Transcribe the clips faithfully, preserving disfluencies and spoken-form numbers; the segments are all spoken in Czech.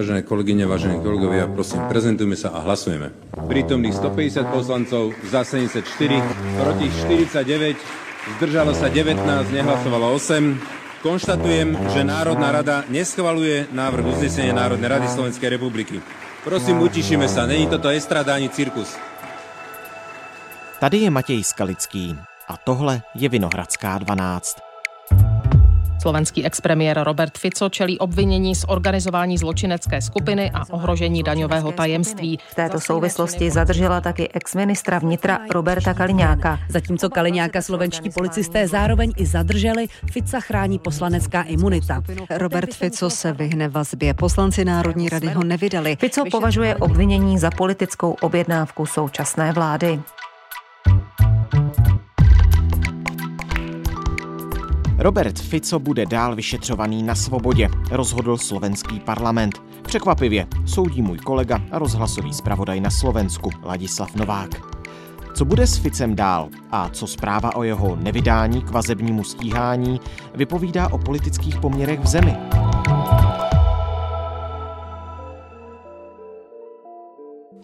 Vážené kolegyně, vážení kolegovia, prosím, prezentujme se a hlasujeme. Prítomných sto päťdesiat poslancov, za sedemdesiatštyri, proti štyridsaťdeväť, zdržalo sa devätnásť, nehlasovalo osem. Konštatujem, že Národná rada neschvaluje návrh uznesenia Národnej rady Slovenskej republiky. Prosím, utišíme sa, není toto estrada ani cirkus. Tady je Matěj Skalický a tohle je Vinohradská dvanáct. Slovenský expremiér Robert Fico čelí obvinění z organizování zločinecké skupiny a ohrožení daňového tajemství. V této souvislosti zadržela taky exministra vnitra Roberta Kaliňáka. Zatímco Kaliňáka slovenští policisté zároveň i zadrželi, Fica chrání poslanecká imunita. Robert Fico se vyhne vazbě, poslanci Národní rady ho nevydali. Fico považuje obvinění za politickou objednávku současné vlády. Robert Fico bude dál vyšetřovaný na svobodě, rozhodl slovenský parlament. Překvapivě soudí můj kolega a rozhlasový zpravodaj na Slovensku Ladislav Novák. Co bude s Ficem dál a co zpráva o jeho nevydání k vazebnímu stíhání vypovídá o politických poměrech v zemi?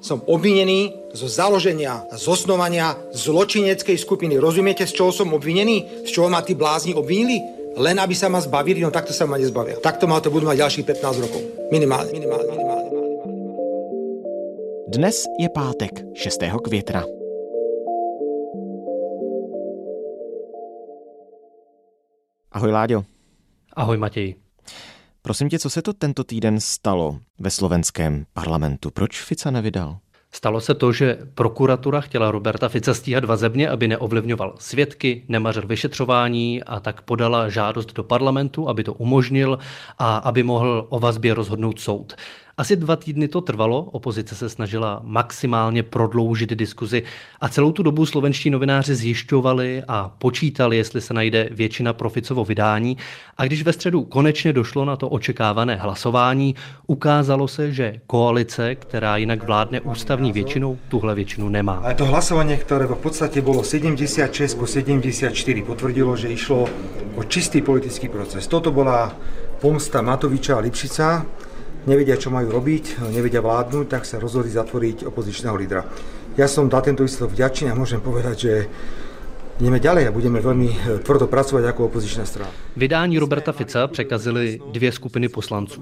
Som obvinený zo založenia, zosnovania zločineckej skupiny. Rozumiete, z čoho som obvinený? Z čoho ma tí blázni obvinili? Len aby sa ma zbavili, no takto sa ma nezbavia. Takto ma to budú mať ďalších pätnásť rokov. Minimálne. Minimálne. Minimálne. Dnes je pátek, šestého května. Ahoj, Láďo. Ahoj, Matěj. Prosím tě, co se to tento týden stalo ve slovenském parlamentu? Proč Fica nevydal? Stalo se to, že prokuratura chtěla Roberta Fica stíhat vazebně, aby neovlivňoval svědky, nemařil vyšetřování, a tak podala žádost do parlamentu, aby to umožnil a aby mohl o vazbě rozhodnout soud. Asi dva týdny to trvalo, opozice se snažila maximálně prodloužit diskuzi a celou tu dobu slovenští novináři zjišťovali a počítali, jestli se najde většina pro Ficovo vydání. A když ve středu konečně došlo na to očekávané hlasování, ukázalo se, že koalice, která jinak vládne ústavní většinou, tuhle většinu nemá. Ale to hlasování, které v podstatě bylo sedemdesiatšesť ku sedemdesiatštyri, potvrdilo, že išlo o čistý politický proces. Toto byla pomsta Matoviča a Lipšica. Nevedia, čo majú robiť, nevedia vládnuť, tak sa rozhodli zatvoriť opozičného lídra. Ja som za tento výsledok vďačný a môžem povedať, že jdeme ďalej a budeme veľmi tvrdo pracovať ako opozičná strana. Vydání Roberta Fica překazily dvě skupiny poslanců.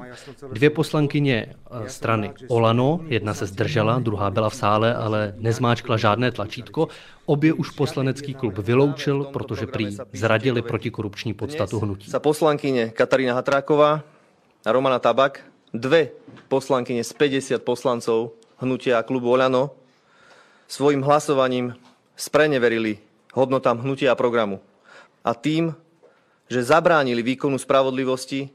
Dvě poslankyně strany Olano, jedna se zdržela, druhá byla v sále, ale nezmáčkla žádné tlačítko. Obě už poslanecký klub vyloučil, protože prý zradili protikorupční podstatu hnutí. Za poslankyně Katarína Hatráková a Romana Tabak, dve poslankyne z päťdesiat poslancov hnutia klubu Olano svojim hlasovaním spreneverili hodnotám hnutia a programu a tým, že zabránili výkonu spravodlivosti,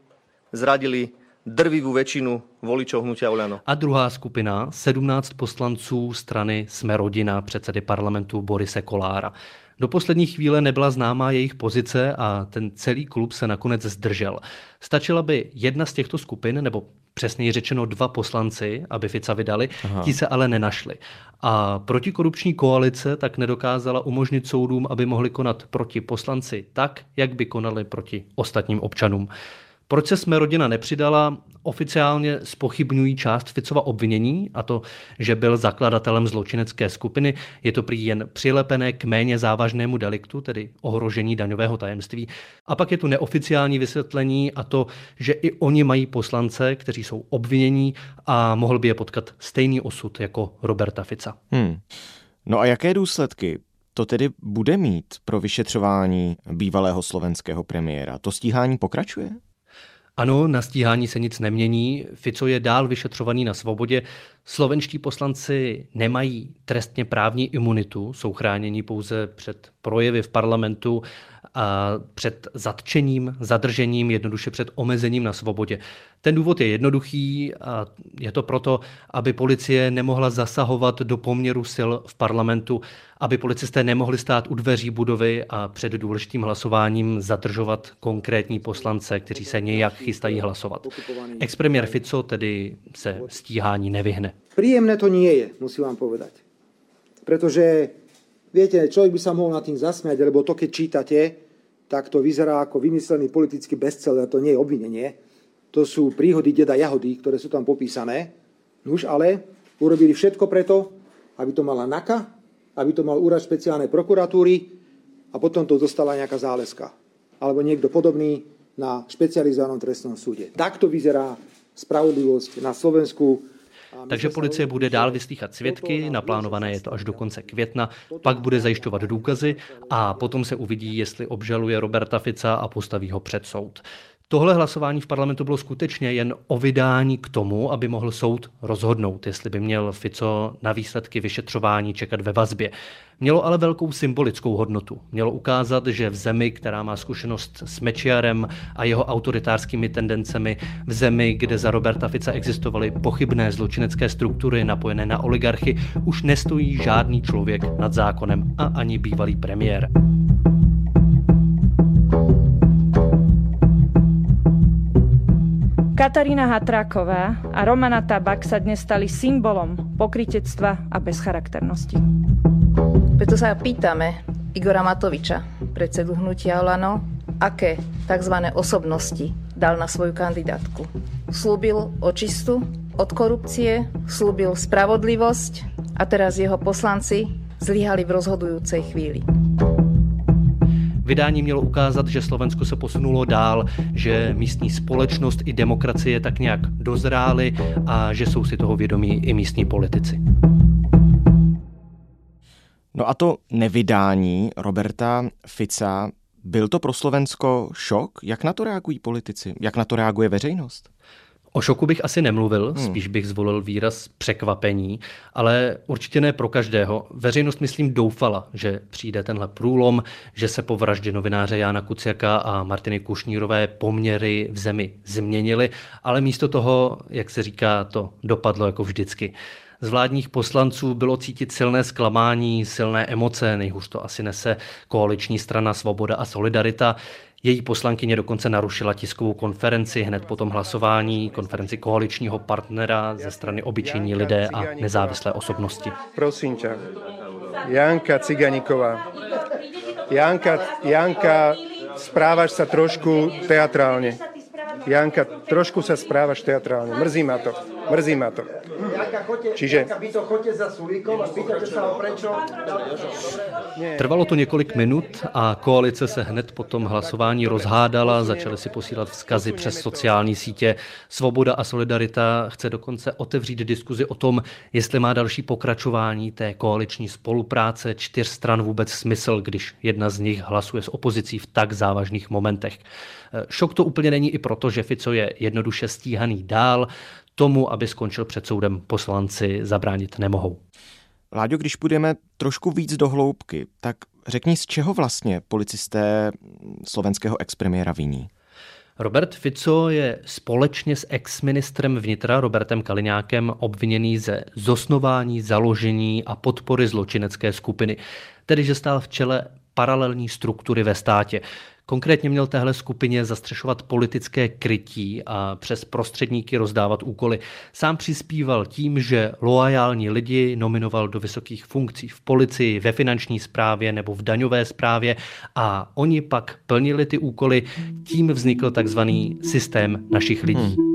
zradili drvivú väčšinu voličov hnutia Olano. A druhá skupina, sedmnáct poslanců strany Jsme rodina předsedy parlamentu Borise Kolára. Do poslední chvíle nebyla známá jejich pozice a ten celý klub se nakonec zdržel. Stačila by jedna z těchto skupin, nebo přesněji řečeno dva poslanci, aby Fica vydali, Aha. ti se ale nenašli. A protikorupční koalice tak nedokázala umožnit soudům, aby mohli konat proti poslanci tak, jak by konali proti ostatním občanům. Proč se Jsme rodina nepřidala, oficiálně zpochybňují část Ficova obvinění, a to, že byl zakladatelem zločinecké skupiny. Je to prý jen přilepené k méně závažnému deliktu, tedy ohrožení daňového tajemství. A pak je tu neoficiální vysvětlení, a to, že i oni mají poslance, kteří jsou obvinění a mohl by je potkat stejný osud jako Roberta Fica. Hmm. No a jaké důsledky to tedy bude mít pro vyšetřování bývalého slovenského premiéra? To stíhání pokračuje? Ano, na stíhání se nic nemění, Fico je dál vyšetřovaný na svobodě, slovenští poslanci nemají trestně právní imunitu, jsou chráněni pouze před projevy v parlamentu a před zatčením, zadržením, jednoduše před omezením na svobodě. Ten důvod je jednoduchý a je to proto, aby policie nemohla zasahovat do poměru sil v parlamentu, aby policisté nemohli stát u dveří budovy a před důležitým hlasováním zadržovat konkrétní poslance, kteří se nějak chystají hlasovat. Expremiér Fico tedy se stíhání nevyhne. Příjemné to nie je, musím vám povedať. Protože viete, človek by sa mohol nad tým zasmiať, lebo to, keď čítate, tak to vyzerá ako vymyslený politický bestseller, to nie je obvinenie. To sú príhody deda Jahody, ktoré sú tam popísané. Nuž ale urobili všetko preto, aby to mala NAKA, aby to mal úrad špeciálnej prokuratúry a potom to dostala nejaká záleska. Alebo niekto podobný na špecializovanom trestnom súde. Takto vyzerá spravodlivosť na Slovensku. Takže policie bude dál vyslýchat svědky, naplánované je to až do konce května, pak bude zajišťovat důkazy a potom se uvidí, jestli obžaluje Roberta Fica a postaví ho před soud. Tohle hlasování v parlamentu bylo skutečně jen o vydání k tomu, aby mohl soud rozhodnout, jestli by měl Fico na výsledky vyšetřování čekat ve vazbě. Mělo ale velkou symbolickou hodnotu. Mělo ukázat, že v zemi, která má zkušenost s Mečiarem a jeho autoritářskými tendencemi, v zemi, kde za Roberta Fica existovaly pochybné zločinecké struktury napojené na oligarchy, už nestojí žádný člověk nad zákonem a ani bývalý premiér. Katarína Hatráková a Romana Tabak sa dnes stali symbolom pokrytectva a bezcharakternosti. Preto sa pýtame Igora Matoviča, predsedu Hnutia Olano, aké tzv. Osobnosti dal na svoju kandidátku. Slúbil očistu od korupcie, slúbil spravodlivosť a teraz jeho poslanci zlyhali v rozhodujúcej chvíli. Vydání mělo ukázat, že Slovensko se posunulo dál, že místní společnost i demokracie tak nějak dozrály a že jsou si toho vědomí i místní politici. No a to nevydání Roberta Fica, byl to pro Slovensko šok? Jak na to reagují politici? Jak na to reaguje veřejnost? O šoku bych asi nemluvil, spíš bych zvolil výraz překvapení, ale určitě ne pro každého. Veřejnost, myslím, doufala, že přijde tenhle průlom, že se po vraždě novináře Jána Kuciaka a Martiny Kušnírové poměry v zemi změnily, ale místo toho, jak se říká, to dopadlo jako vždycky. Z vládních poslanců bylo cítit silné zklamání, silné emoce, nejhůř to asi nese koaliční strana Svoboda a Solidarita. Její poslankyně dokonce narušila tiskovou konferenci hned po tom hlasování, konferenci koaličního partnera ze strany Obyčejní lidé a nezávislé osobnosti. Prosím tě, Janka Ciganíková. Janka, Janka, správaš se trošku teatrálně. Janka, trošku se správaš teatrálně. Mrzí má to, mrzí má to. Čiže... Trvalo to několik minut a koalice se hned po tom hlasování rozhádala, začaly si posílat vzkazy přes sociální sítě. Svoboda a Solidarita chce dokonce otevřít diskuzi o tom, jestli má další pokračování té koaliční spolupráce čtyř stran vůbec smysl, když jedna z nich hlasuje s opozicí v tak závažných momentech. Šok to úplně není i proto, že Fico je jednoduše stíhaný dál. Tomu, aby skončil před soudem, poslanci zabránit nemohou. Láďo, když půjdeme trošku víc do hloubky, tak řekni, z čeho vlastně policisté slovenského expremiéra viní? Robert Fico je společně s exministrem vnitra Robertem Kaliňákem obviněný ze zosnování, založení a podpory zločinecké skupiny, tedy že stál v čele paralelní struktury ve státě. Konkrétně měl téhle skupině zastřešovat politické krytí a přes prostředníky rozdávat úkoly. Sám přispíval tím, že loajální lidi nominoval do vysokých funkcí v policii, ve finanční správě nebo v daňové správě a oni pak plnili ty úkoly. Tím vznikl takzvaný systém našich lidí. Hmm.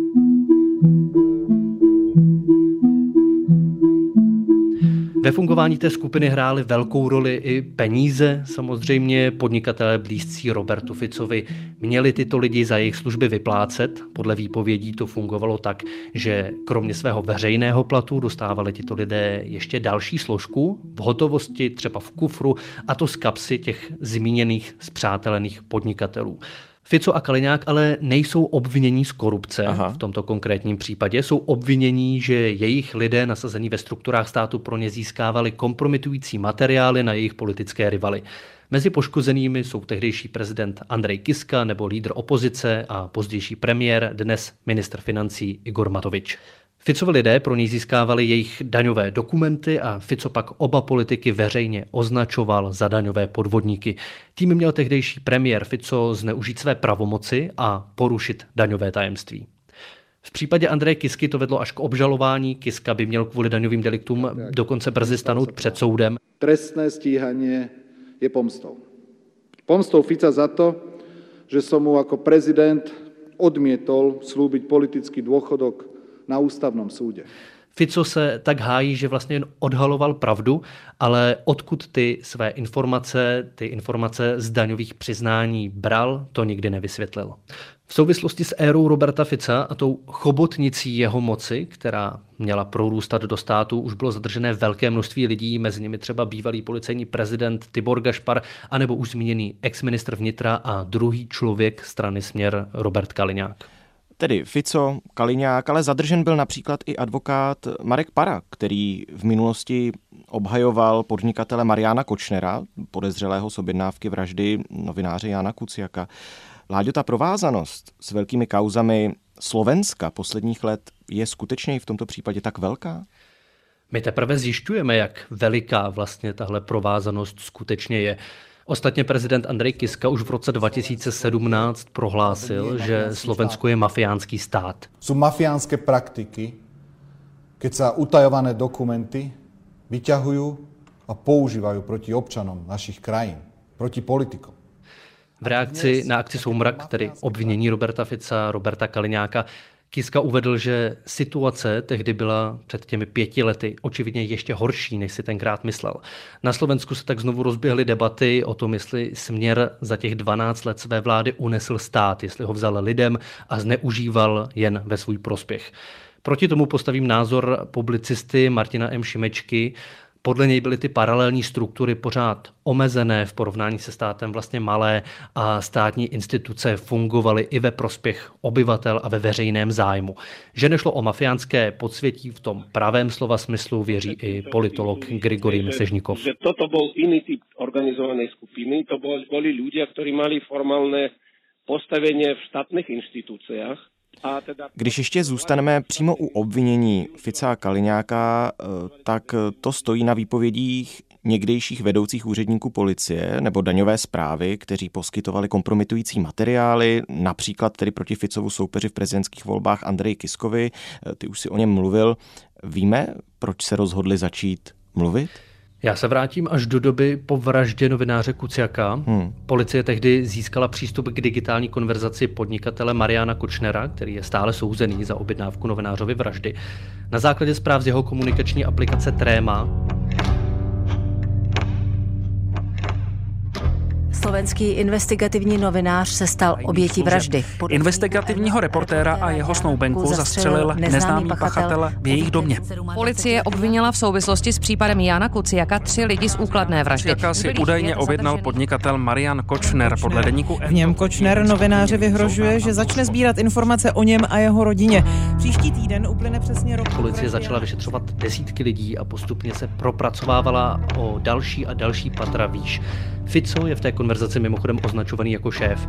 Ve fungování té skupiny hrály velkou roli i peníze. Samozřejmě podnikatelé blízcí Robertu Ficovi měli tyto lidi za jejich služby vyplácet. Podle výpovědí to fungovalo tak, že kromě svého veřejného platu dostávali tito lidé ještě další složku v hotovosti, třeba v kufru, a to z kapsy těch zmíněných spřátelených podnikatelů. Fico a Kaliňák ale nejsou obvinění z korupce. Aha. V tomto konkrétním případě. Jsou obvinění, že jejich lidé nasazení ve strukturách státu pro ně získávali kompromitující materiály na jejich politické rivaly. Mezi poškozenými jsou tehdejší prezident Andrej Kiska nebo lídr opozice a pozdější premiér, dnes ministr financí Igor Matovič. Ficovi lidé pro něj získávali jejich daňové dokumenty a Fico pak oba politiky veřejně označoval za daňové podvodníky. Tím měl tehdejší premiér Fico zneužít své pravomoci a porušit daňové tajemství. V případě Andreje Kisky to vedlo až k obžalování. Kiska by měl kvůli daňovým deliktům dokonce brzy stanout před soudem. Trestné stíhanie je pomstou. Pomstou Fica za to, že som mu jako prezident odmietol slúbiť politický dôchodok na ústavnom súde. Fico se tak hájí, že vlastně jen odhaloval pravdu, ale odkud ty své informace, ty informace z daňových přiznání bral, to nikdy nevysvětlil. V souvislosti s érou Roberta Fica a tou chobotnicí jeho moci, která měla prorůstat do státu, už bylo zadržené velké množství lidí, mezi nimi třeba bývalý policejní prezident Tibor Gašpar, anebo už zmíněný exministr vnitra a druhý člověk strany Směr Robert Kaliňák. Tedy Fico, Kaliňák, ale zadržen byl například i advokát Marek Para, který v minulosti obhajoval podnikatele Mariána Kočnera, podezřelého z objednávky vraždy novináře Jána Kuciaka. Láďo, ta provázanost s velkými kauzami Slovenska posledních let je skutečně i v tomto případě tak velká? My teprve zjišťujeme, jak veliká vlastně tahle provázanost skutečně je. Ostatně prezident Andrej Kiska už v roce dva tisíce sedmnáct prohlásil, že Slovensko je mafiánský stát. Sú mafiánske praktiky, keď sa utajované dokumenty vyťahujú a používajú proti občanom našich krajín, proti politikom. V reakci na akci Soumrak, tedy obvinění Roberta Fica, Roberta Kaliňáka, Kiska uvedl, že situace tehdy byla před těmi pěti lety očividně ještě horší, než si tenkrát myslel. Na Slovensku se tak znovu rozběhly debaty o tom, jestli Směr za těch dvanáct let své vlády unesl stát, jestli ho vzal lidem a zneužíval jen ve svůj prospěch. Proti tomu postavím názor publicisty Martina M. Šimečky. Podle něj byly ty paralelní struktury pořád omezené v porovnání se státem vlastně malé a státní instituce fungovaly i ve prospěch obyvatel a ve veřejném zájmu. Že nešlo o mafiánské podsvětí v tom pravém slova smyslu, věří i politolog Grigory Mesežníkov. Že toto byl jiný typ organizované skupiny, to byli lidé, kteří mali formálné postavení v štátních institucích. Když ještě zůstaneme přímo u obvinění Fica a Kaliňáka, tak to stojí na výpovědích někdejších vedoucích úředníků policie nebo daňové správy, kteří poskytovali kompromitující materiály, například tedy proti Ficovu soupeři v prezidentských volbách Andreji Kiskovi. Ty už si o něm mluvil. Víme, proč se rozhodli začít mluvit? Já se vrátím až do doby po vraždě novináře Kuciaka. Hmm. Policie tehdy získala přístup k digitální konverzaci podnikatele Mariána Kočnera, který je stále souzený za objednávku novinářovy vraždy. Na základě zpráv z jeho komunikační aplikace Tréma slovenský investigativní novinář se stal obětí vraždy. Investigativního reportéra a jeho snoubenku zastřelil neznámý pachatel v jejich domě. Policie obvinila v souvislosti s případem Jána Kuciaka tři lidi z úkladné vraždy. Kuciaka si údajně objednal podnikatel Marián Kočner podle deníku. V něm Kočner novináři vyhrožuje, že začne sbírat informace o něm a jeho rodině. Příští týden uplyne přesně rok. Policie začala vyšetřovat desítky lidí a postupně se propracovávala o další a další patra výš. Fico je v té konverzaci mimochodem označovaný jako šéf.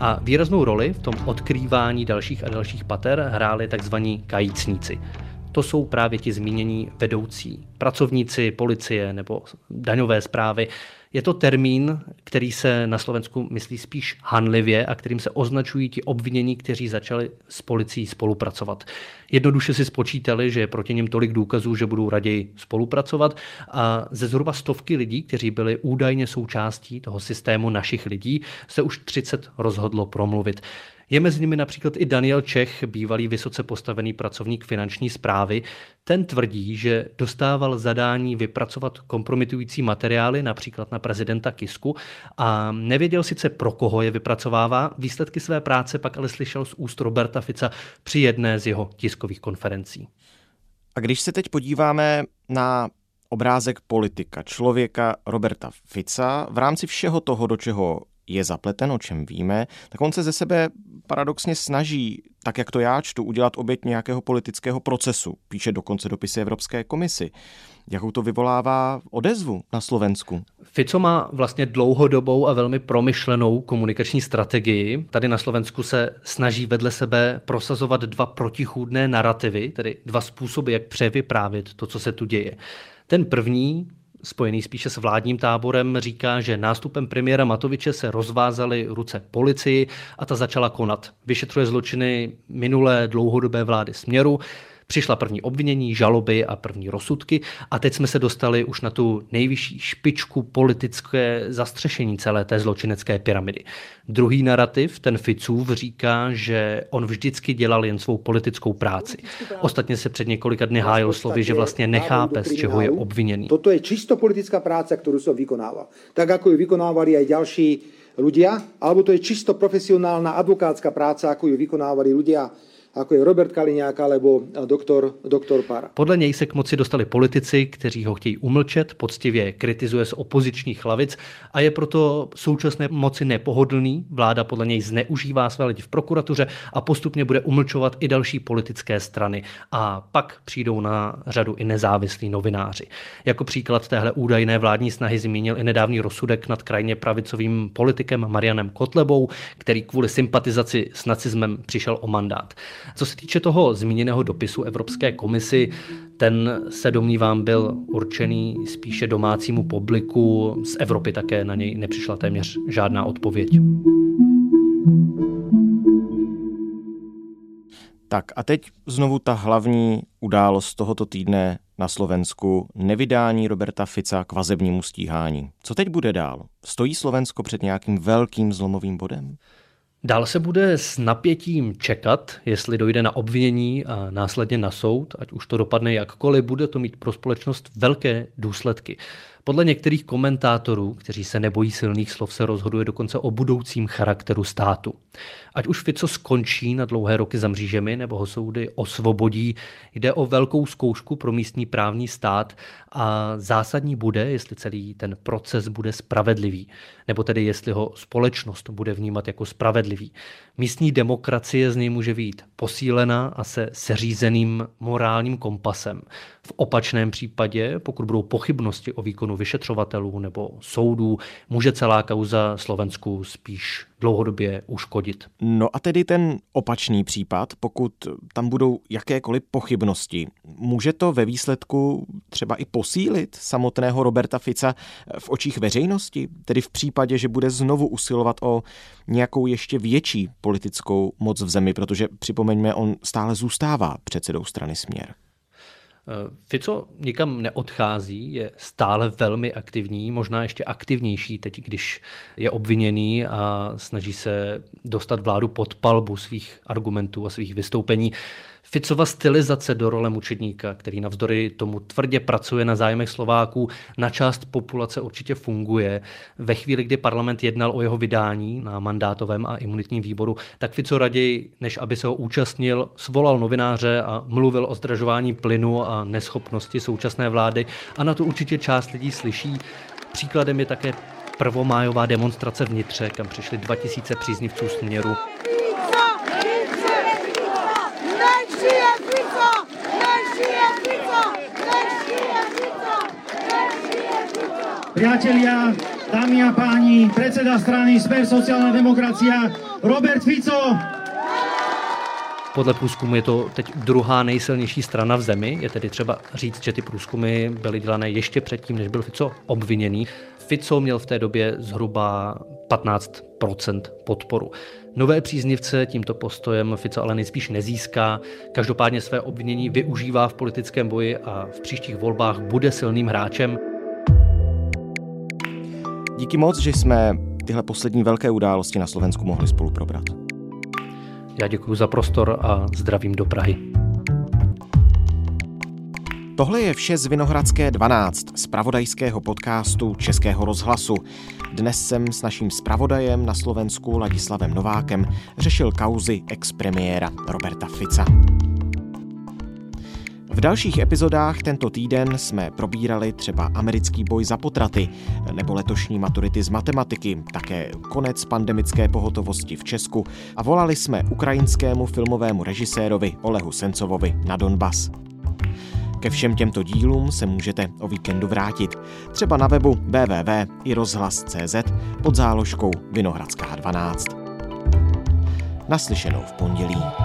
A výraznou roli v tom odkrývání dalších a dalších pater hráli takzvaní kajícníci. To jsou právě ti zmínění vedoucí pracovníci, policie nebo daňové správy. Je to termín, který se na Slovensku myslí spíš hanlivě a kterým se označují ti obvinění, kteří začali s policií spolupracovat. Jednoduše si spočítali, že je proti něm tolik důkazů, že budou raději spolupracovat, a ze zhruba stovky lidí, kteří byli údajně součástí toho systému našich lidí, se už třicet rozhodlo promluvit. Je mezi nimi například i Daniel Čech, bývalý vysoce postavený pracovník finanční správy. Ten tvrdí, že dostával zadání vypracovat kompromitující materiály, například na prezidenta Kisku, a nevěděl sice, pro koho je vypracovává, výsledky své práce pak ale slyšel z úst Roberta Fica při jedné z jeho tiskových konferencí. A když se teď podíváme na obrázek politika, člověka Roberta Fica, v rámci všeho toho, do čeho je zapleten, o čem víme, tak on se ze sebe paradoxně snaží, tak jak to já čtu, udělat oběť nějakého politického procesu. Píše dokonce dopisy Evropské komisi. Jakou to vyvolává odezvu na Slovensku? Fico má vlastně dlouhodobou a velmi promyšlenou komunikační strategii. Tady na Slovensku se snaží vedle sebe prosazovat dva protichůdné narrativy, tedy dva způsoby, jak převyprávět to, co se tu děje. Ten první, spojený spíše s vládním táborem, říká, že nástupem premiéra Matoviče se rozvázaly ruce policii a ta začala konat. Vyšetřuje zločiny minulé dlouhodobé vlády Směru, Přišla první obvinění, žaloby a první rozsudky a teď jsme se dostali už na tu nejvyšší špičku politické zastřešení celé té zločinecké pyramidy. Druhý narrativ, ten Ficův, říká, že on vždycky dělal jen svou politickou práci. Ostatně se před několika dny hájil slovy, že vlastně nechápe, z čeho je obviněný. Toto je čisto politická práce, kterou jsem vykonával. Tak, jako ji vykonávali i další ľudia, alebo to je čisto profesionálna advokátska práca, ako ju vykonávali ľudia, jako je Robert Kaliňák nebo doktor, doktor Para. Podle něj se k moci dostali politici, kteří ho chtějí umlčet, poctivě kritizuje z opozičních lavic a je proto současné moci nepohodlný. Vláda podle něj zneužívá své lidi v prokuratuře a postupně bude umlčovat i další politické strany. A pak přijdou na řadu i nezávislí novináři. Jako příklad téhle údajné vládní snahy zmínil i nedávný rozsudek nad krajně pravicovým politikem Marianem Kotlebou, který kvůli sympatizaci s nacismem přišel o mandát. Co se týče toho zmíněného dopisu Evropské komisi, ten se domnívám byl určený spíše domácímu publiku. Z Evropy také na něj nepřišla téměř žádná odpověď. Tak a teď znovu ta hlavní událost tohoto týdne na Slovensku, nevydání Roberta Fica k vazebnímu stíhání. Co teď bude dál? Stojí Slovensko před nějakým velkým zlomovým bodem? Dál se bude s napětím čekat, jestli dojde na obvinění a následně na soud, ať už to dopadne jakkoliv, bude to mít pro společnost velké důsledky. Podle některých komentátorů, kteří se nebojí silných slov, se rozhoduje dokonce o budoucím charakteru státu. Ať už Fico skončí na dlouhé roky za mřížemi nebo ho soudy osvobodí, jde o velkou zkoušku pro místní právní stát a zásadní bude, jestli celý ten proces bude spravedlivý, nebo tedy jestli ho společnost bude vnímat jako spravedlivý. Místní demokracie z něj může vyjít posílená a se seřízeným morálním kompasem. V opačném případě, pokud budou pochybnosti o výkonu vyšetřovatelů nebo soudů, může celá kauza Slovensku spíš dlouhodobě uškodit. No a tedy ten opačný případ, pokud tam budou jakékoliv pochybnosti, může to ve výsledku třeba i posílit samotného Roberta Fica v očích veřejnosti, tedy v případě, že bude znovu usilovat o nějakou ještě větší politickou moc v zemi, protože připomeňme, on stále zůstává předsedou strany Směr. Fico nikam neodchází, je stále velmi aktivní, možná ještě aktivnější teď, když je obviněný a snaží se dostat vládu pod palbu svých argumentů a svých vystoupení. Ficova stylizace do role mučedníka, který navzdory tomu tvrdě pracuje na zájmech Slováků, na část populace určitě funguje. Ve chvíli, kdy parlament jednal o jeho vydání na mandátovém a imunitním výboru, tak Fico raději, než aby se ho účastnil, svolal novináře a mluvil o zdražování plynu a neschopnosti současné vlády. A na to určitě část lidí slyší. Příkladem je také prvomájová demonstrace v Nitře, kam přišli dva tisíce příznivců Směru. Priatelia, dámy a páni, predseda strany Smer sociálna demokracia Robert Fico. Podle průzkumu je to teď druhá nejsilnější strana v zemi. Je tedy třeba říct, že ty průzkumy byly dělané ještě předtím, než byl Fico obviněný. Fico měl v té době zhruba patnáct procent podporu. Nové příznivce tímto postojem Fico ale nejspíš nezíská. Každopádně své obvinění využívá v politickém boji a v příštích volbách bude silným hráčem. Díky moc, že jsme tyhle poslední velké události na Slovensku mohli spolu probrat. Já děkuji za prostor a zdravím do Prahy. Tohle je vše z Vinohradské dvanáct, zpravodajského podcastu Českého rozhlasu. Dnes jsem s naším zpravodajem na Slovensku Ladislavem Novákem řešil kauzy expremiéra Roberta Fica. V dalších epizodách tento týden jsme probírali třeba americký boj za potraty nebo letošní maturity z matematiky, také konec pandemické pohotovosti v Česku a volali jsme ukrajinskému filmovému režisérovi Olegu Sencovovi na Donbas. Ke všem těmto dílům se můžete o víkendu vrátit, třeba na webu w w w tečka i rozhlas tečka cz pod záložkou Vinohradská dvanáct. Naslyšenou v pondělí.